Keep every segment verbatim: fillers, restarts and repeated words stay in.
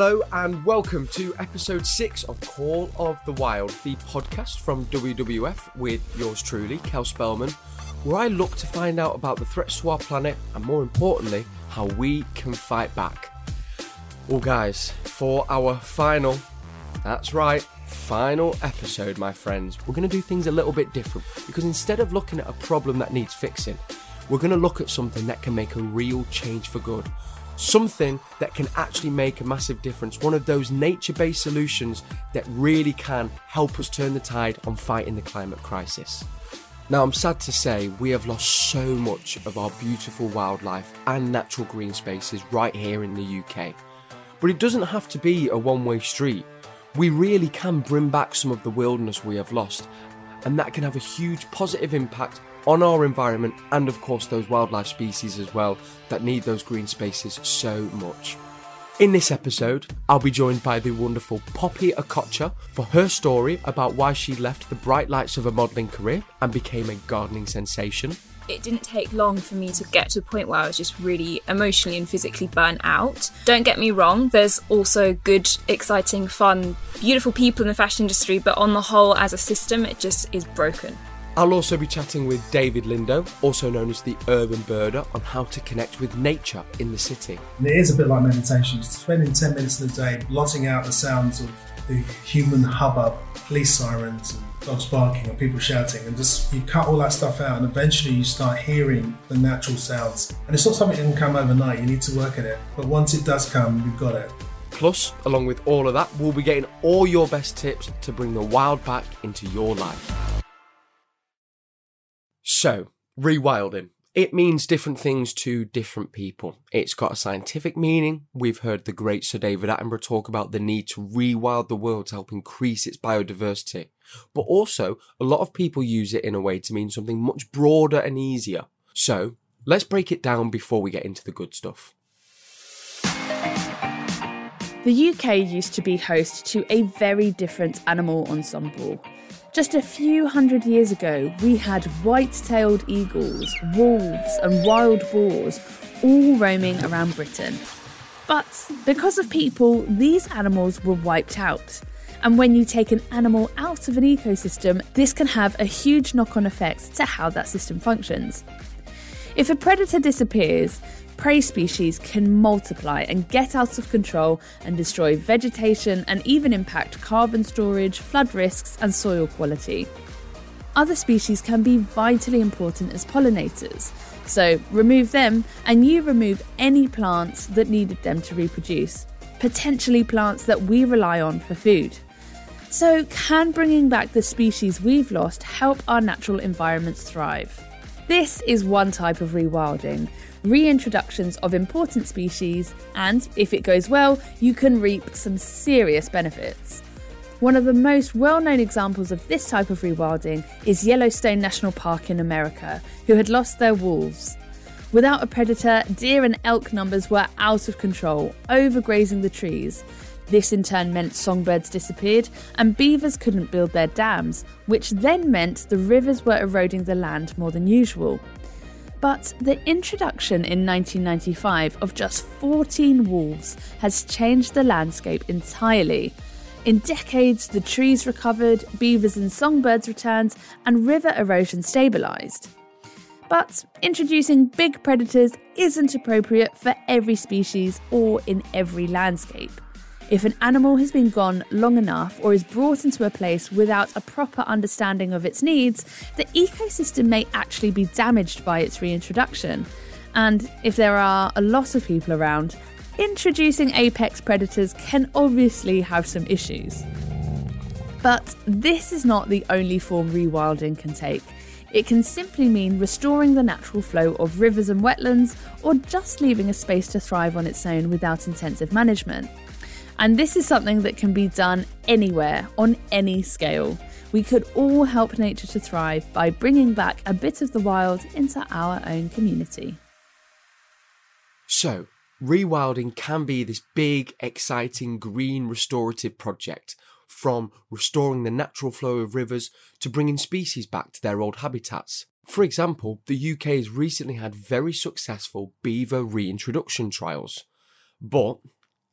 Hello and welcome to episode six of Call of the Wild, the podcast from W W F with yours truly, Kel Spellman, where I look to find out about the threats to our planet and, more importantly, how we can fight back. Well guys, for our final, that's right, final episode, my friends, we're going to do things a little bit different because instead of looking at a problem that needs fixing, we're going to look at something that can make a real change for good. Something that can actually make a massive difference. One of those nature-based solutions that really can help us turn the tide on fighting the climate crisis. Now, I'm sad to say we have lost so much of our beautiful wildlife and natural green spaces right here in the U K. But it doesn't have to be a one-way street. We really can bring back some of the wilderness we have lost, and that can have a huge positive impact on our environment and of course those wildlife species as well that need those green spaces so much. In this episode, I'll be joined by the wonderful Poppy Okotcha for her story about why she left the bright lights of a modelling career and became a gardening sensation. It didn't take long for me to get to a point where I was just really emotionally and physically burnt out. Don't get me wrong, there's also good, exciting, fun, beautiful people in the fashion industry, but on the whole as a system it just is broken. I'll also be chatting with David Lindo, also known as the Urban Birder, on how to connect with nature in the city. And it is a bit like meditation, spending ten minutes of the day blotting out the sounds of the human hubbub, police sirens, and dogs barking and people shouting, and just you cut all that stuff out and eventually you start hearing the natural sounds. And it's not something that can come overnight, you need to work at it, but once it does come, you've got it. Plus, along with all of that, we'll be getting all your best tips to bring the wild back into your life. So, rewilding. It means different things to different people. It's got a scientific meaning. We've heard the great Sir David Attenborough talk about the need to rewild the world to help increase its biodiversity. But also, a lot of people use it in a way to mean something much broader and easier. So, let's break it down before we get into the good stuff. The U K used to be host to a very different animal ensemble. Just a few hundred years ago, we had white-tailed eagles, wolves and wild boars all roaming around Britain. But because of people, these animals were wiped out. And when you take an animal out of an ecosystem, this can have a huge knock-on effect to how that system functions. If a predator disappears, prey species can multiply and get out of control and destroy vegetation and even impact carbon storage, flood risks and soil quality. Other species can be vitally important as pollinators, so remove them and you remove any plants that needed them to reproduce, potentially plants that we rely on for food. So can bringing back the species we've lost help our natural environments thrive? This is one type of rewilding, reintroductions of important species, and if it goes well, you can reap some serious benefits. One of the most well-known examples of this type of rewilding is Yellowstone National Park in America, who had lost their wolves. Without a predator, deer and elk numbers were out of control, overgrazing the trees. This in turn meant songbirds disappeared and beavers couldn't build their dams, which then meant the rivers were eroding the land more than usual. But the introduction in nineteen ninety-five of just fourteen wolves has changed the landscape entirely. In decades, the trees recovered, beavers and songbirds returned, and river erosion stabilised. But introducing big predators isn't appropriate for every species or in every landscape. If an animal has been gone long enough or is brought into a place without a proper understanding of its needs, the ecosystem may actually be damaged by its reintroduction. And if there are a lot of people around, introducing apex predators can obviously have some issues. But this is not the only form rewilding can take. It can simply mean restoring the natural flow of rivers and wetlands, or just leaving a space to thrive on its own without intensive management. And this is something that can be done anywhere, on any scale. We could all help nature to thrive by bringing back a bit of the wild into our own community. So, rewilding can be this big, exciting, green restorative project, from restoring the natural flow of rivers to bringing species back to their old habitats. For example, the U K has recently had very successful beaver reintroduction trials. But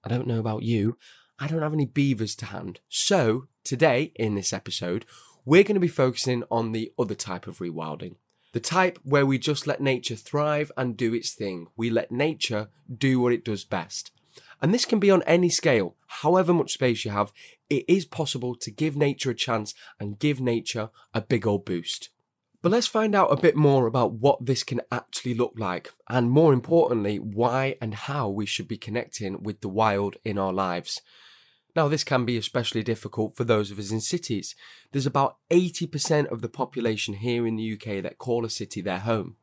I don't know about you, I don't have any beavers to hand. So today in this episode, we're going to be focusing on the other type of rewilding. The type where we just let nature thrive and do its thing. We let nature do what it does best. And this can be on any scale. However much space you have, it is possible to give nature a chance and give nature a big old boost. But let's find out a bit more about what this can actually look like, and more importantly, why and how we should be connecting with the wild in our lives. Now, this can be especially difficult for those of us in cities. There's about eighty percent of the population here in the U K that call a city their home.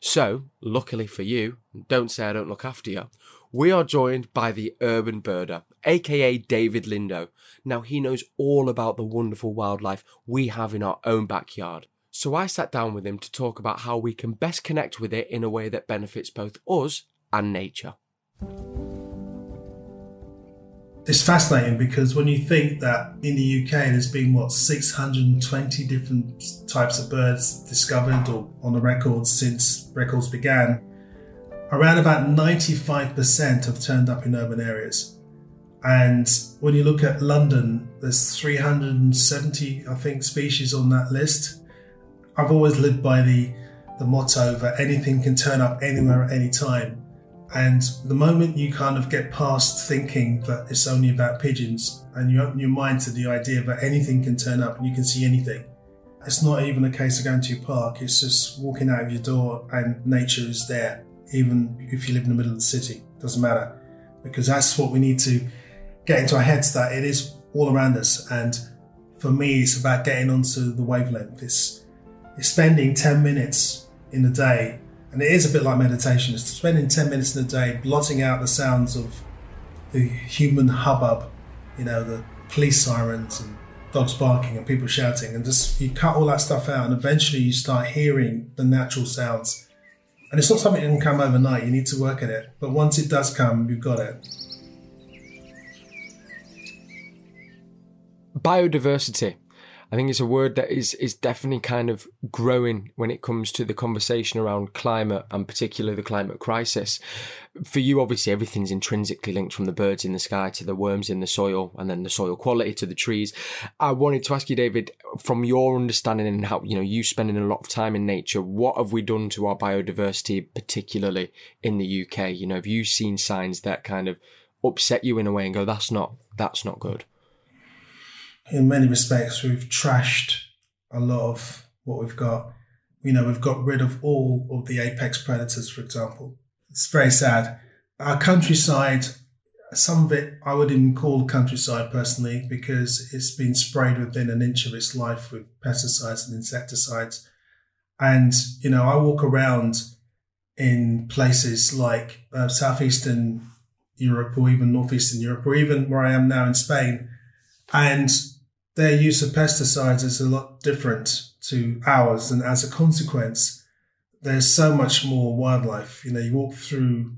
So, luckily for you, don't say I don't look after you, we are joined by the Urban Birder, aka David Lindo. Now, he knows all about the wonderful wildlife we have in our own backyard. So I sat down with him to talk about how we can best connect with it in a way that benefits both us and nature. It's fascinating because when you think that in the U K there's been, what, six hundred twenty different types of birds discovered or on the records since records began, around about ninety-five percent have turned up in urban areas. And when you look at London, there's three hundred seventy, I think, species on that list. I've always lived by the, the motto that anything can turn up anywhere at any time. And the moment you kind of get past thinking that it's only about pigeons and you open your mind to the idea that anything can turn up and you can see anything, it's not even a case of going to your park, it's just walking out of your door and nature is there, even if you live in the middle of the city. It doesn't matter, because that's what we need to get into our heads, that it is all around us. And for me, it's about getting onto the wavelength. It's, it's spending ten minutes in the day. And it is a bit like meditation. It's spending ten minutes in a day blotting out the sounds of the human hubbub, you know, the police sirens and dogs barking and people shouting, and just you cut all that stuff out and eventually you start hearing the natural sounds. And it's not something that can come overnight, you need to work at it. But once it does come, you've got it. Biodiversity. I think it's a word that is is definitely kind of growing when it comes to the conversation around climate, and particularly the climate crisis. For you, obviously, everything's intrinsically linked, from the birds in the sky to the worms in the soil, and then the soil quality to the trees. I wanted to ask you, David, from your understanding and how, you know, you spending a lot of time in nature, what have we done to our biodiversity, particularly in the U K? You know, have you seen signs that kind of upset you in a way and go, that's not that's not good? In many respects, we've trashed a lot of what we've got. You know, we've got rid of all of the apex predators, for example. It's very sad. Our countryside, some of it I wouldn't even call countryside personally, because it's been sprayed within an inch of its life with pesticides and insecticides. And, you know, I walk around in places like uh, southeastern Europe, or even northeastern Europe, or even where I am now in Spain, and their use of pesticides is a lot different to ours. And as a consequence, there's so much more wildlife. You know, you walk through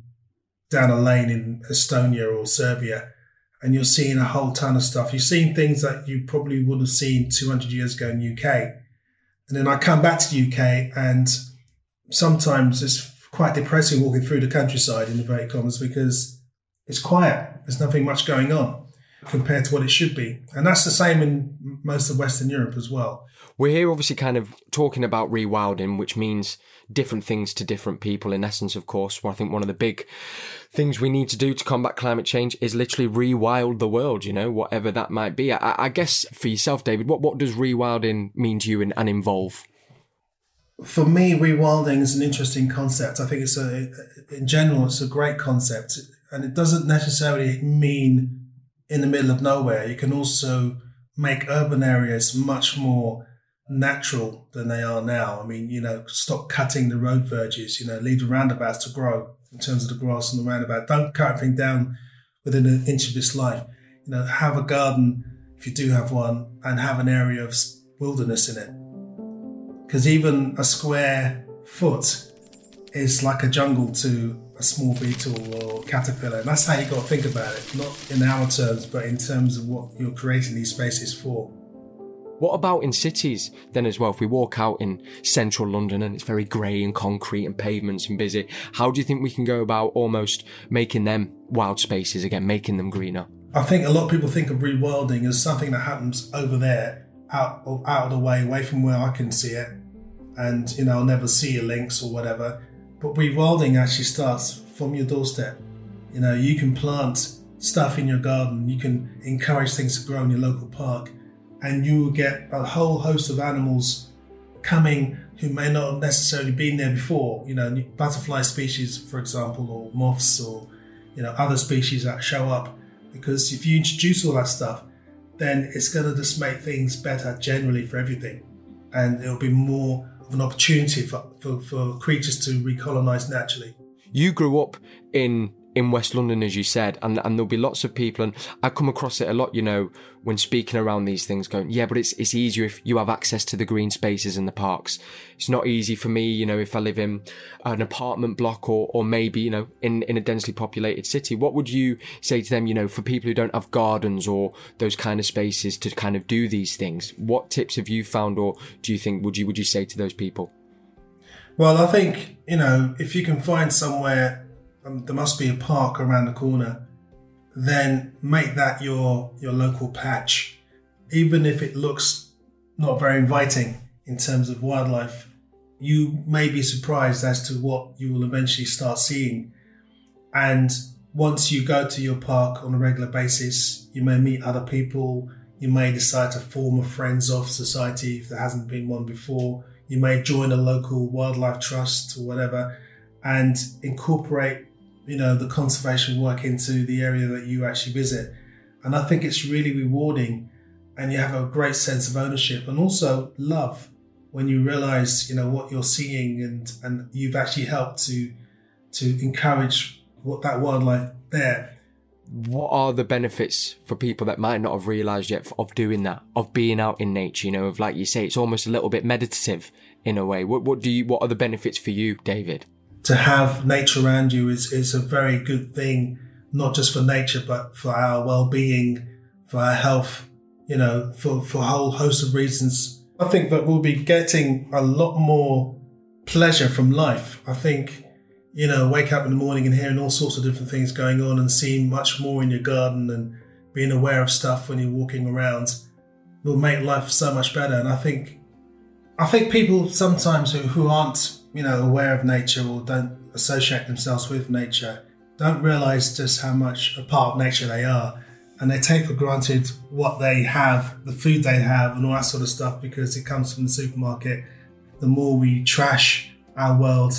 down a lane in Estonia or Serbia and you're seeing a whole ton of stuff. You're seeing things that you probably would have seen two hundred years ago in the U K. And then I come back to the U K and sometimes it's quite depressing walking through the countryside in the very commons, because it's quiet. There's nothing much going on compared to what it should be. And that's the same in most of Western Europe as well. We're here obviously kind of talking about rewilding, which means different things to different people. In essence, of course, well, I think one of the big things we need to do to combat climate change is literally rewild the world, you know, whatever that might be. I, I guess for yourself, David, what, what does rewilding mean to you and, and involve? For me, rewilding is an interesting concept. I think it's a, in general, it's a great concept. And it doesn't necessarily mean in the middle of nowhere. You can also make urban areas much more natural than they are now. I mean, you know, stop cutting the road verges, you know, leave the roundabouts to grow in terms of the grass and the roundabout. Don't cut everything down within an inch of its life. You know, have a garden, if you do have one, and have an area of wilderness in it. Because even a square foot is like a jungle to a small beetle or caterpillar. And that's how you got to think about it, not in our terms, but in terms of what you're creating these spaces for. What about in cities then as well? If we walk out in central London and it's very grey and concrete and pavements and busy, how do you think we can go about almost making them wild spaces again, making them greener? I think a lot of people think of rewilding as something that happens over there, out, out of the way, away from where I can see it. And, you know, I'll never see your links or whatever. But rewilding actually starts from your doorstep. You know, you can plant stuff in your garden. You can encourage things to grow in your local park. And you will get a whole host of animals coming who may not have necessarily been there before. You know, butterfly species, for example, or moths, or, you know, other species that show up. Because if you introduce all that stuff, then it's going to just make things better generally for everything. And it'll be more of an opportunity for, for, for creatures to recolonise naturally. You grew up in... in West London, as you said, and, and there'll be lots of people, and I come across it a lot, you know, when speaking around these things, going, yeah, but it's it's easier if you have access to the green spaces and the parks. It's not easy for me, you know, if I live in an apartment block or or maybe, you know, in, in a densely populated city. What would you say to them, you know, for people who don't have gardens or those kind of spaces to kind of do these things? What tips have you found, or do you think, would you would you say to those people? Well, I think, you know, if you can find somewhere, Um, there must be a park around the corner, then make that your your local patch. Even if it looks not very inviting in terms of wildlife, you may be surprised as to what you will eventually start seeing. And once you go to your park on a regular basis, you may meet other people. You may decide to form a Friends of Society if there hasn't been one before. You may join a local wildlife trust or whatever and incorporate, you know, the conservation work into the area that you actually visit. And I think it's really rewarding, and you have a great sense of ownership and also love when you realise, you know, what you're seeing, and, and you've actually helped to to encourage what that wildlife there. What are the benefits for people that might not have realised yet of doing that, of being out in nature, you know, of, like you say, it's almost a little bit meditative in a way. What what do you what are the benefits for you, David? To have nature around you is, is a very good thing, not just for nature, but for our well-being, for our health, you know, for, for a whole host of reasons. I think that we'll be getting a lot more pleasure from life. I think, you know, wake up in the morning and hearing all sorts of different things going on and seeing much more in your garden and being aware of stuff when you're walking around will make life so much better. And I think, I think people sometimes who, who aren't, you know, aware of nature or don't associate themselves with nature, don't realise just how much a part of nature they are. And they take for granted what they have, the food they have and all that sort of stuff because it comes from the supermarket. The more we trash our world,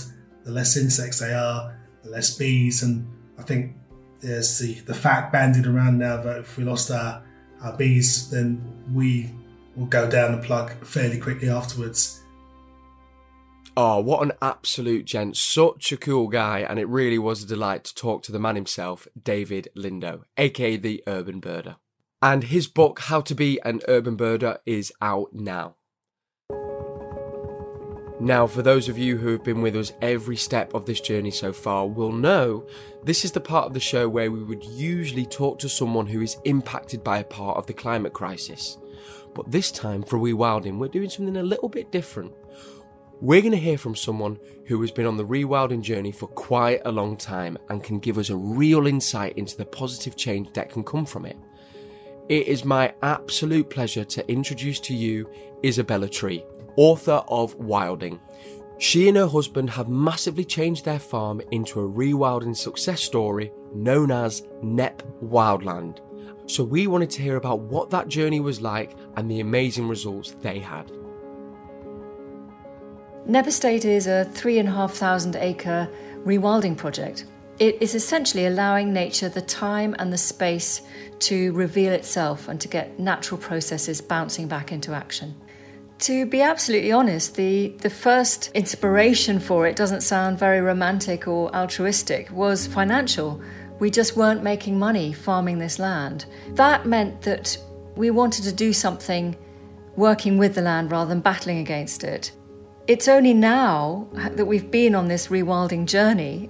the less insects they are, the less bees. And I think there's the, the fact bandied around now that if we lost our, our bees, then we will go down the plug fairly quickly afterwards. Oh, what an absolute gent. Such a cool guy. And it really was a delight to talk to the man himself, David Lindo, a k a the Urban Birder. And his book, How to Be an Urban Birder, is out now. Now, for those of you who have been with us every step of this journey so far will know this is the part of the show where we would usually talk to someone who is impacted by a part of the climate crisis. But this time for Rewilding, we're doing something a little bit different. We're going to hear from someone who has been on the rewilding journey for quite a long time and can give us a real insight into the positive change that can come from it. It is my absolute pleasure to introduce to you Isabella Tree, author of Wilding. She and her husband have massively changed their farm into a rewilding success story known as Knepp Wildland. So we wanted to hear about what that journey was like and the amazing results they had. Knepp Estate is a three and a half thousand acre rewilding project. It is essentially allowing nature the time and the space to reveal itself and to get natural processes bouncing back into action. To be absolutely honest, the, the first inspiration for it doesn't sound very romantic or altruistic, was financial. We just weren't making money farming this land. That meant that we wanted to do something working with the land rather than battling against it. It's only now that we've been on this rewilding journey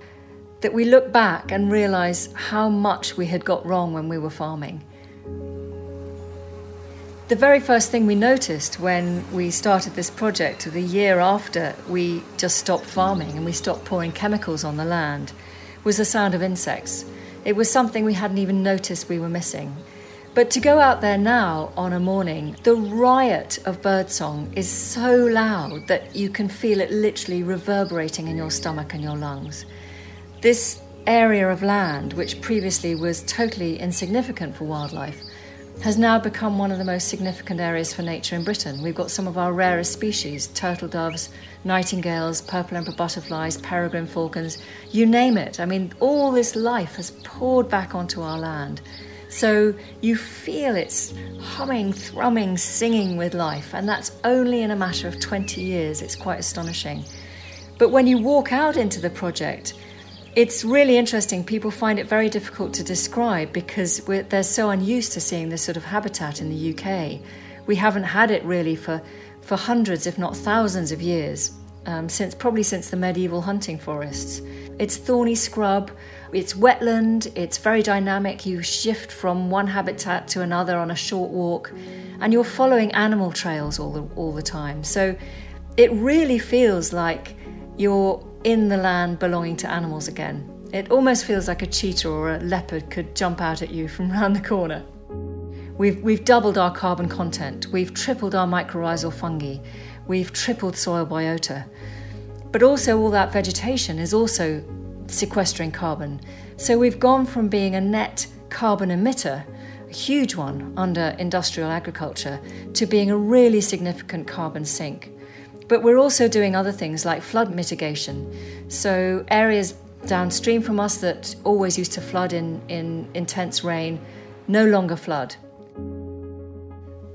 that we look back and realise how much we had got wrong when we were farming. The very first thing we noticed when we started this project, the year after we just stopped farming and we stopped pouring chemicals on the land, was the sound of insects. It was something we hadn't even noticed we were missing. But to go out there now on a morning, the riot of birdsong is so loud that you can feel it literally reverberating in your stomach and your lungs. This area of land, which previously was totally insignificant for wildlife, has now become one of the most significant areas for nature in Britain. We've got some of our rarest species, turtle doves, nightingales, purple emperor butterflies, peregrine falcons, you name it. I mean, all this life has poured back onto our land. So you feel it's humming, thrumming, singing with life, and that's only in a matter of twenty years. It's quite astonishing. But when you walk out into the project, it's really interesting. People find it very difficult to describe because we're, they're so unused to seeing this sort of habitat in the U K. We haven't had it really for, for hundreds, if not thousands of years, um, since probably since the medieval hunting forests. It's thorny scrub, it's wetland, it's very dynamic. You shift from one habitat to another on a short walk, and you're following animal trails all the, all the time. So it really feels like you're in the land belonging to animals again. It almost feels like a cheetah or a leopard could jump out at you from round the corner. We've, we've doubled our carbon content, we've tripled our mycorrhizal fungi, we've tripled soil biota. But also all that vegetation is also sequestering carbon. So we've gone from being a net carbon emitter, a huge one under industrial agriculture, to being a really significant carbon sink. But we're also doing other things like flood mitigation. So areas downstream from us that always used to flood in, in intense rain no longer flood.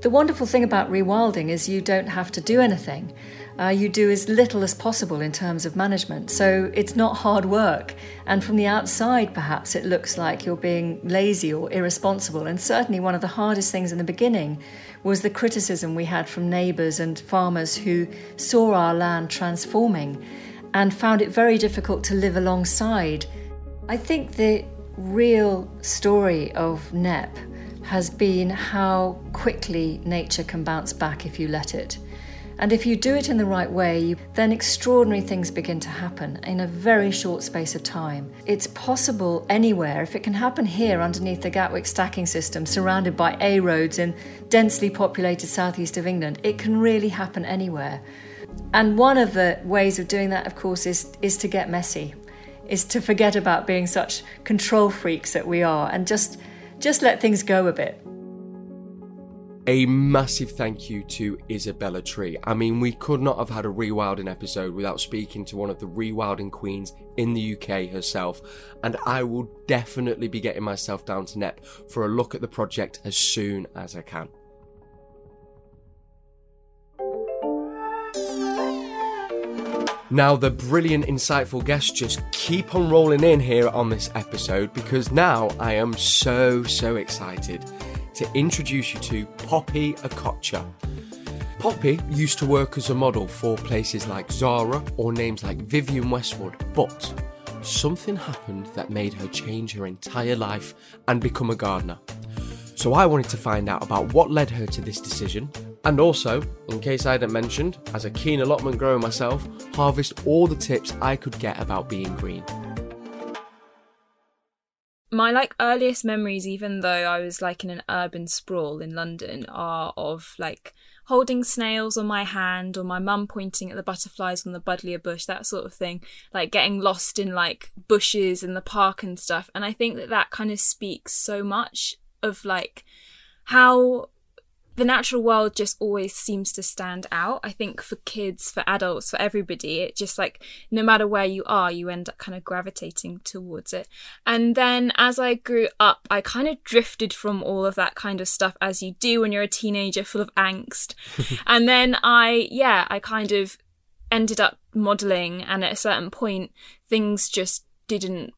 The wonderful thing about rewilding is you don't have to do anything. Uh, you do as little as possible in terms of management. So it's not hard work. And from the outside, perhaps, it looks like you're being lazy or irresponsible. And certainly one of the hardest things in the beginning was the criticism we had from neighbours and farmers who saw our land transforming and found it very difficult to live alongside. I think the real story of Knepp has been how quickly nature can bounce back if you let it. And if you do it in the right way, then extraordinary things begin to happen in a very short space of time. It's possible anywhere. If it can happen here underneath the Gatwick stacking system, surrounded by A roads in densely populated southeast of England, it can really happen anywhere. And one of the ways of doing that, of course, is, is to get messy, is to forget about being such control freaks that we are and just, just let things go a bit. A massive thank you to Isabella Tree. I mean, we could not have had a rewilding episode without speaking to one of the rewilding queens in the U K herself, and I will definitely be getting myself down to Knepp for a look at the project as soon as I can. Now, the brilliant, insightful guests just keep on rolling in here on this episode, because now I am so, so excited to introduce you to Poppy Okotcha. Poppy used to work as a model for places like Zara or names like Vivienne Westwood, but something happened that made her change her entire life and become a gardener. So I wanted to find out about what led her to this decision, and also, in case I hadn't mentioned, as a keen allotment grower myself, harvest all the tips I could get about being green. My like earliest memories, even though I was like in an urban sprawl in London, are of like holding snails on my hand or my mum pointing at the butterflies on the buddleia bush, that sort of thing, like getting lost in like bushes in the park and stuff. And I think that that kind of speaks so much of like how the natural world just always seems to stand out. I think for kids, for adults, for everybody, it just like, no matter where you are, you end up kind of gravitating towards it. And then as I grew up, I kind of drifted from all of that kind of stuff, as you do when you're a teenager full of angst. And then I, yeah, I kind of ended up modelling, and at a certain point, things just didn't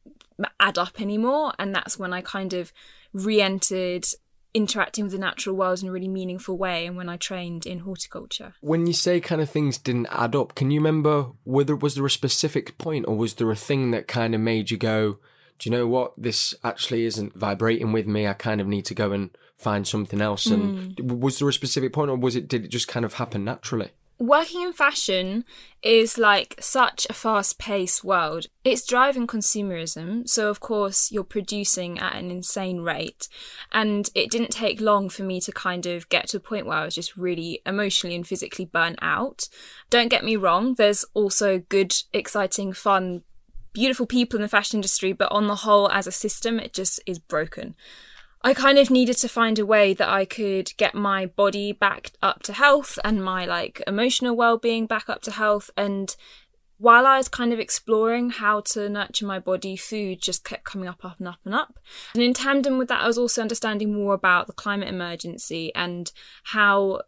add up anymore. And that's when I kind of re-entered interacting with the natural world in a really meaningful way, and when I trained in horticulture. When you say kind of things didn't add up, can you remember, whether was there a specific point, or was there a thing that kind of made you go, do you know what, this actually isn't vibrating with me, I kind of need to go and find something else? And mm. was there a specific point, or was it, did it just kind of happen naturally? Working in fashion is like such a fast-paced world. It's driving consumerism, so of course you're producing at an insane rate. And it didn't take long for me to kind of get to a point where I was just really emotionally and physically burnt out. Don't get me wrong, there's also good, exciting, fun, beautiful people in the fashion industry, but on the whole, as a system, it just is broken. I kind of needed to find a way that I could get my body back up to health and my like emotional well-being back up to health. And while I was kind of exploring how to nurture my body, food just kept coming up, up and up and up. And in tandem with that, I was also understanding more about the climate emergency and how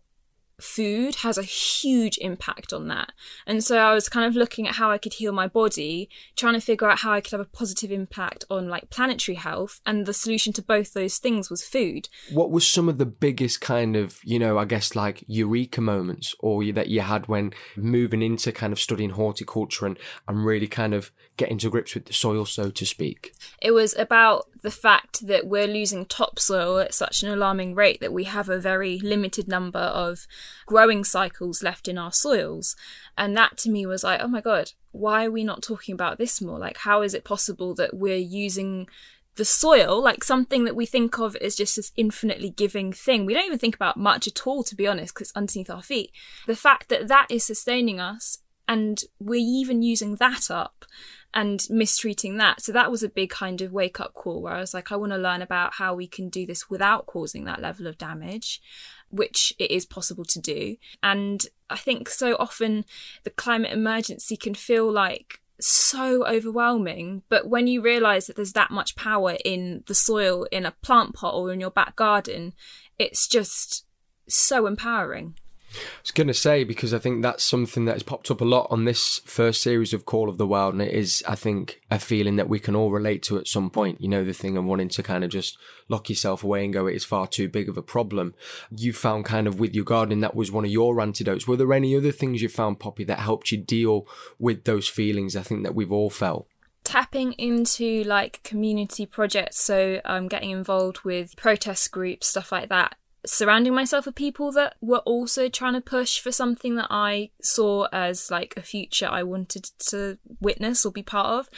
food has a huge impact on that. And so I was kind of looking at how I could heal my body, trying to figure out how I could have a positive impact on like planetary health, and the solution to both those things was food. What was some of the biggest kind of, you know, I guess like eureka moments or that you had when moving into kind of studying horticulture and, and really kind of getting to grips with the soil, so to speak? It was about the fact that we're losing topsoil at such an alarming rate that we have a very limited number of growing cycles left in our soils. And that to me was like, oh my God, why are we not talking about this more? Like, how is it possible that we're using the soil, like something that we think of as just this infinitely giving thing? We don't even think about much at all, to be honest, because it's underneath our feet. The fact that that is sustaining us, and we're even using that up and mistreating that. So that was a big kind of wake-up call where I was like, I want to learn about how we can do this without causing that level of damage, which it is possible to do. And I think so often the climate emergency can feel like so overwhelming, but when you realise that there's that much power in the soil, in a plant pot or in your back garden, it's just so empowering. I was going to say, because I think that's something that has popped up a lot on this first series of Call of the Wild, and it is, I think, a feeling that we can all relate to at some point, you know, the thing of wanting to kind of just lock yourself away and go, it is far too big of a problem. You found kind of with your gardening, that was one of your antidotes. Were there any other things you found, Poppy, that helped you deal with those feelings, I think, that we've all felt? Tapping into like community projects, so um, getting involved with protest groups, stuff like that. Surrounding myself with people that were also trying to push for something that I saw as like a future I wanted to witness or be part of.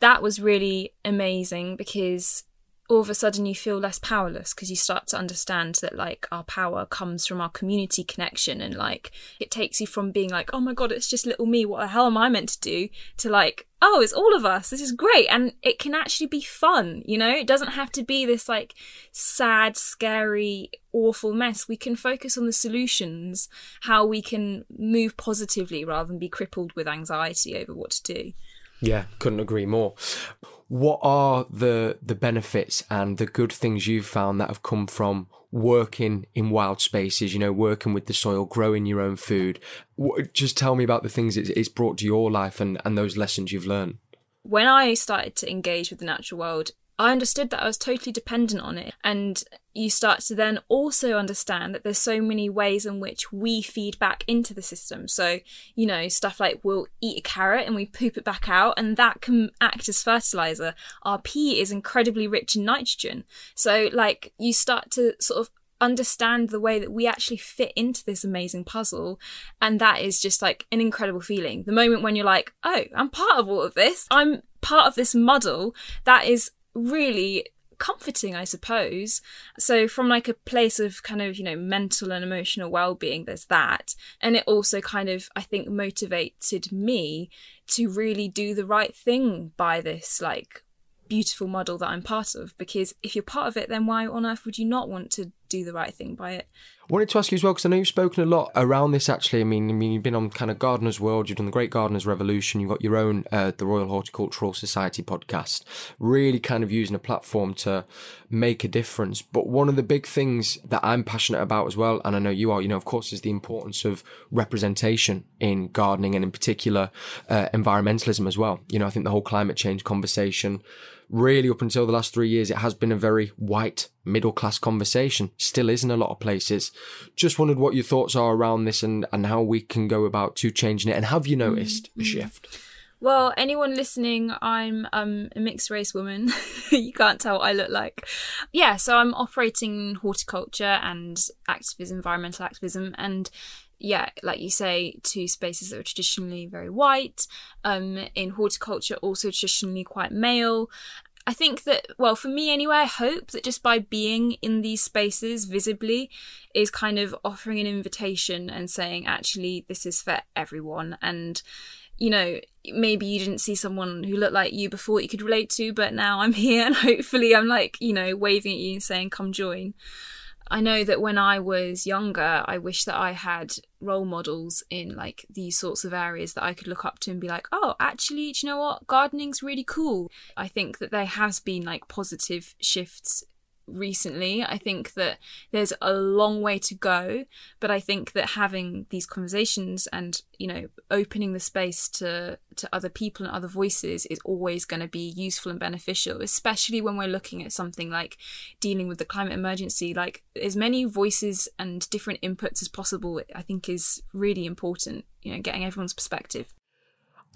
That was really amazing, because all of a sudden you feel less powerless, because you start to understand that like our power comes from our community connection, and like it takes you from being like, oh my God, it's just little me, what the hell am I meant to do, to like, oh, it's all of us, this is great. And it can actually be fun, you know, it doesn't have to be this like sad, scary, awful mess. We can focus on the solutions, how we can move positively rather than be crippled with anxiety over what to do. Yeah, couldn't agree more. What are the the benefits and the good things you've found that have come from working in wild spaces, you know, working with the soil, growing your own food? Just tell me about the things it's brought to your life and, and those lessons you've learned. When I started to engage with the natural world, I understood that I was totally dependent on it. And you start to then also understand that there's so many ways in which we feed back into the system. So, you know, stuff like we'll eat a carrot and we poop it back out, and that can act as fertilizer. Our pea is incredibly rich in nitrogen. So like you start to sort of understand the way that we actually fit into this amazing puzzle, and that is just like an incredible feeling. The moment when you're like, oh, I'm part of all of this, I'm part of this muddle, that is really comforting, I suppose. So from like a place of kind of, you know, mental and emotional well-being, there's that. And it also kind of, I think, motivated me to really do the right thing by this like beautiful model that I'm part of, because if you're part of it, then why on earth would you not want to do the right thing by it? I wanted to ask you as well, because I know you've spoken a lot around this actually. I mean, I mean, you've been on kind of Gardener's World, you've done the Great Gardener's Revolution, you've got your own, uh, the Royal Horticultural Society podcast, really kind of using a platform to make a difference. But one of the big things that I'm passionate about as well, and I know you are, you know, of course, is the importance of representation in gardening, and in particular, uh, environmentalism as well. You know, I think the whole climate change conversation, really up until the last three years, it has been a very white middle-class conversation, still is in a lot of places. Just wondered what your thoughts are around this, and, and how we can go about to changing it. And have you noticed mm-hmm. a shift? Well, anyone listening, I'm um, a mixed-race woman. You can't tell what I look like. Yeah, so I'm operating in horticulture and activism, environmental activism, and yeah, like you say, to spaces that are traditionally very white. Um, in horticulture, also traditionally quite male. I think that, well, for me anyway, I hope that just by being in these spaces visibly is kind of offering an invitation and saying, actually, this is for everyone. And, you know, maybe you didn't see someone who looked like you before that you could relate to, but now I'm here and hopefully I'm like, you know, waving at you and saying, come join. I know that when I was younger, I wish that I had role models in like these sorts of areas that I could look up to and be like, oh, actually, do you know what? Gardening's really cool. I think that there has been like positive shifts recently. I think that there's a long way to go, but I think that having these conversations and, you know, opening the space to, to other people and other voices is always going to be useful and beneficial, especially when we're looking at something like dealing with the climate emergency. Like, as many voices and different inputs as possible, I think is really important, you know, getting everyone's perspective.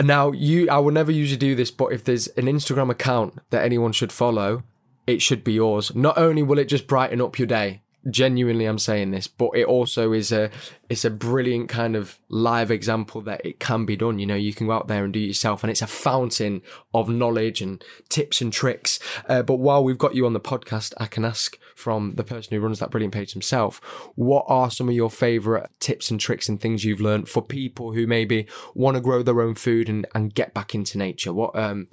Now, you, I will never usually do this, but if there's an Instagram account that anyone should follow, it should be yours. Not only will it just brighten up your day, genuinely I'm saying this, but it also is a it's a brilliant kind of live example that it can be done. You know, you can go out there and do it yourself, and it's a fountain of knowledge and tips and tricks. Uh, but while we've got you on the podcast, I can ask from the person who runs that brilliant page himself, what are some of your favourite tips and tricks and things you've learned for people who maybe want to grow their own food and, and get back into nature? What um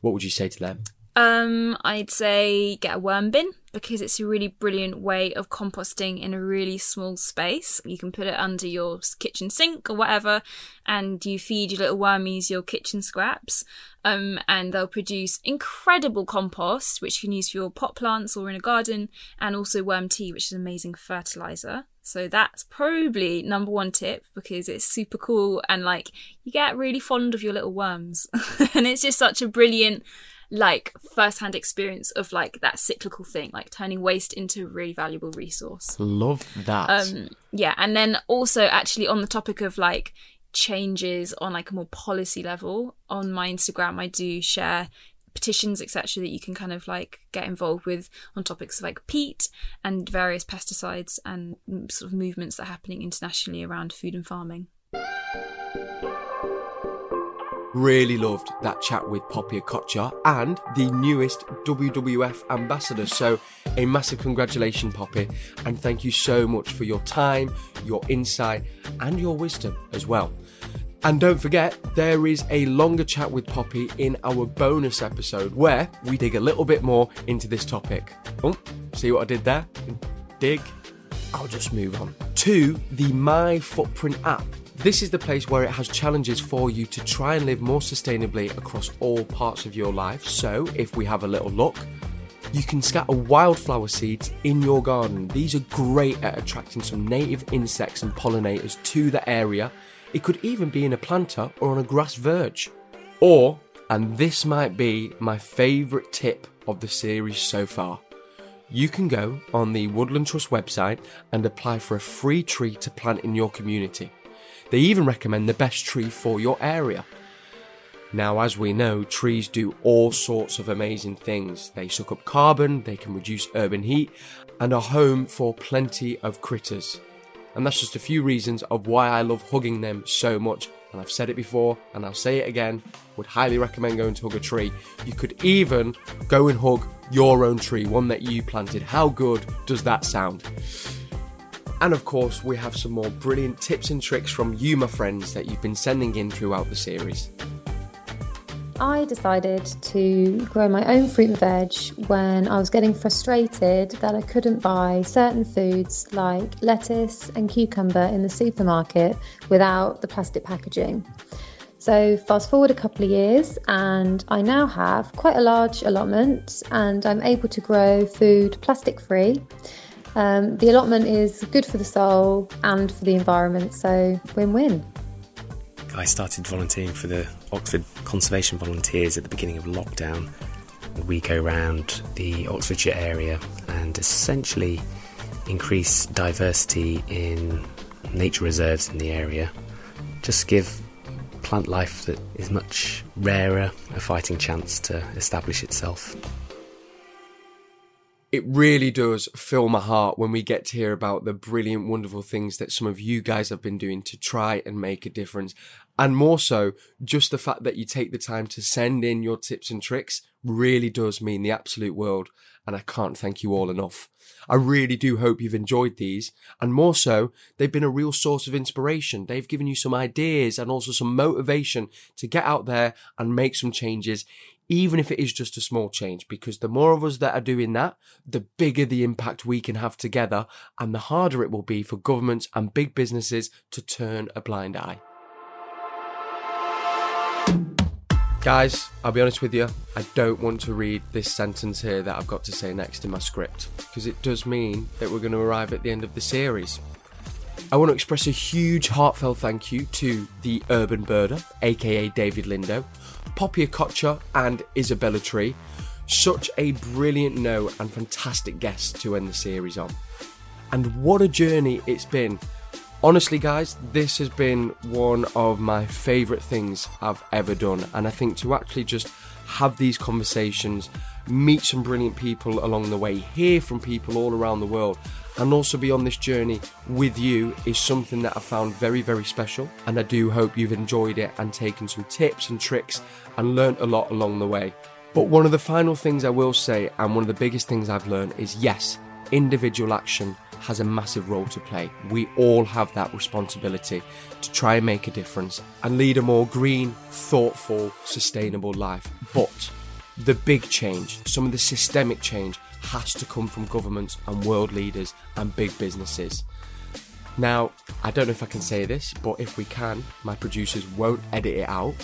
what would you say to them? Um, I'd say get a worm bin, because it's a really brilliant way of composting in a really small space. You can put it under your kitchen sink or whatever, and you feed your little wormies your kitchen scraps, um, and they'll produce incredible compost, which you can use for your pot plants or in a garden, and also worm tea, which is an amazing fertiliser. So that's probably number one tip, because it's super cool and like you get really fond of your little worms. And it's just such a brilliant like first-hand experience of like that cyclical thing, like turning waste into a really valuable resource. Love that. Um, yeah, and then also actually on the topic of like changes on like a more policy level, on my Instagram I do share petitions, et cetera, that you can kind of like get involved with on topics like peat and various pesticides and sort of movements that are happening internationally around food and farming. Really loved that chat with Poppy Okotcha and the newest W W F ambassador. So a massive congratulations, Poppy, and thank you so much for your time, your insight, and your wisdom as well. And don't forget, there is a longer chat with Poppy in our bonus episode where we dig a little bit more into this topic. Oh, see what I did there? Dig. I'll just move on to the My Footprint app. This is the place where it has challenges for you to try and live more sustainably across all parts of your life. So if we have a little look, you can scatter wildflower seeds in your garden. These are great at attracting some native insects and pollinators to the area. It could even be in a planter or on a grass verge. Or, and this might be my favourite tip of the series so far, you can go on the Woodland Trust website and apply for a free tree to plant in your community. They even recommend the best tree for your area. Now, as we know, trees do all sorts of amazing things. They suck up carbon, they can reduce urban heat, and are home for plenty of critters. And that's just a few reasons of why I love hugging them so much. And I've said it before, and I'll say it again, would highly recommend going to hug a tree. You could even go and hug your own tree, one that you planted. How good does that sound? And of course, we have some more brilliant tips and tricks from you, my friends, that you've been sending in throughout the series. I decided to grow my own fruit and veg when I was getting frustrated that I couldn't buy certain foods like lettuce and cucumber in the supermarket without the plastic packaging. So fast forward a couple of years and I now have quite a large allotment and I'm able to grow food plastic free. Um, the allotment is good for the soul and for the environment, so win-win. I started volunteering for the Oxford Conservation Volunteers at the beginning of lockdown. We go round the Oxfordshire area and essentially increase diversity in nature reserves in the area. Just give plant life that is much rarer a fighting chance to establish itself. It really does fill my heart when we get to hear about the brilliant, wonderful things that some of you guys have been doing to try and make a difference. And more so, just the fact that you take the time to send in your tips and tricks really does mean the absolute world. And I can't thank you all enough. I really do hope you've enjoyed these. And more so, they've been a real source of inspiration. They've given you some ideas and also some motivation to get out there and make some changes, even if it is just a small change, because the more of us that are doing that, the bigger the impact we can have together, and the harder it will be for governments and big businesses to turn a blind eye. Guys, I'll be honest with you, I don't want to read this sentence here that I've got to say next in my script, because it does mean that we're going to arrive at the end of the series. I want to express a huge heartfelt thank you to the Urban Birder, aka David Lindo, Poppy Okotcha and Isabella Tree. Such a brilliant no and fantastic guest to end the series on. And what a journey it's been. Honestly, guys, this has been one of my favourite things I've ever done. And I think to actually just have these conversations, meet some brilliant people along the way, hear from people all around the world, and also be on this journey with you is something that I found very, very special. And I do hope you've enjoyed it and taken some tips and tricks and learnt a lot along the way. But one of the final things I will say, and one of the biggest things I've learned, is yes, individual action has a massive role to play. We all have that responsibility to try and make a difference and lead a more green, thoughtful, sustainable life. But the big change, some of the systemic change, has to come from governments and world leaders and big businesses. Now, I don't know if I can say this, but if we can, my producers won't edit it out.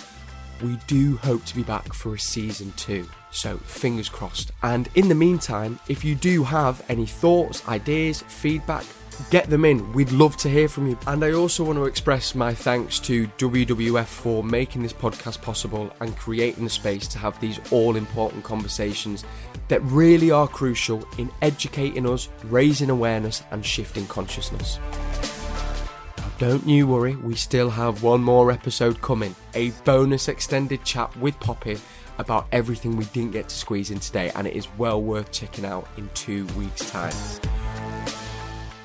We do hope to be back for a season two, so fingers crossed. And in the meantime, if you do have any thoughts, ideas, feedback, get them in. We'd love to hear from you. And I also want to express my thanks to W W F for making this podcast possible and creating the space to have these all-important conversations that really are crucial in educating us, raising awareness, and shifting consciousness. Now, don't you worry, we still have one more episode coming, a bonus extended chat with Poppy about everything we didn't get to squeeze in today, and it is well worth checking out in two weeks' time.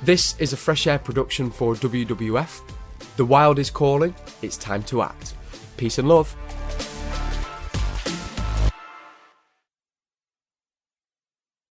This is a Fresh Air production for W W F. The Wild is calling. It's time to act. Peace and love.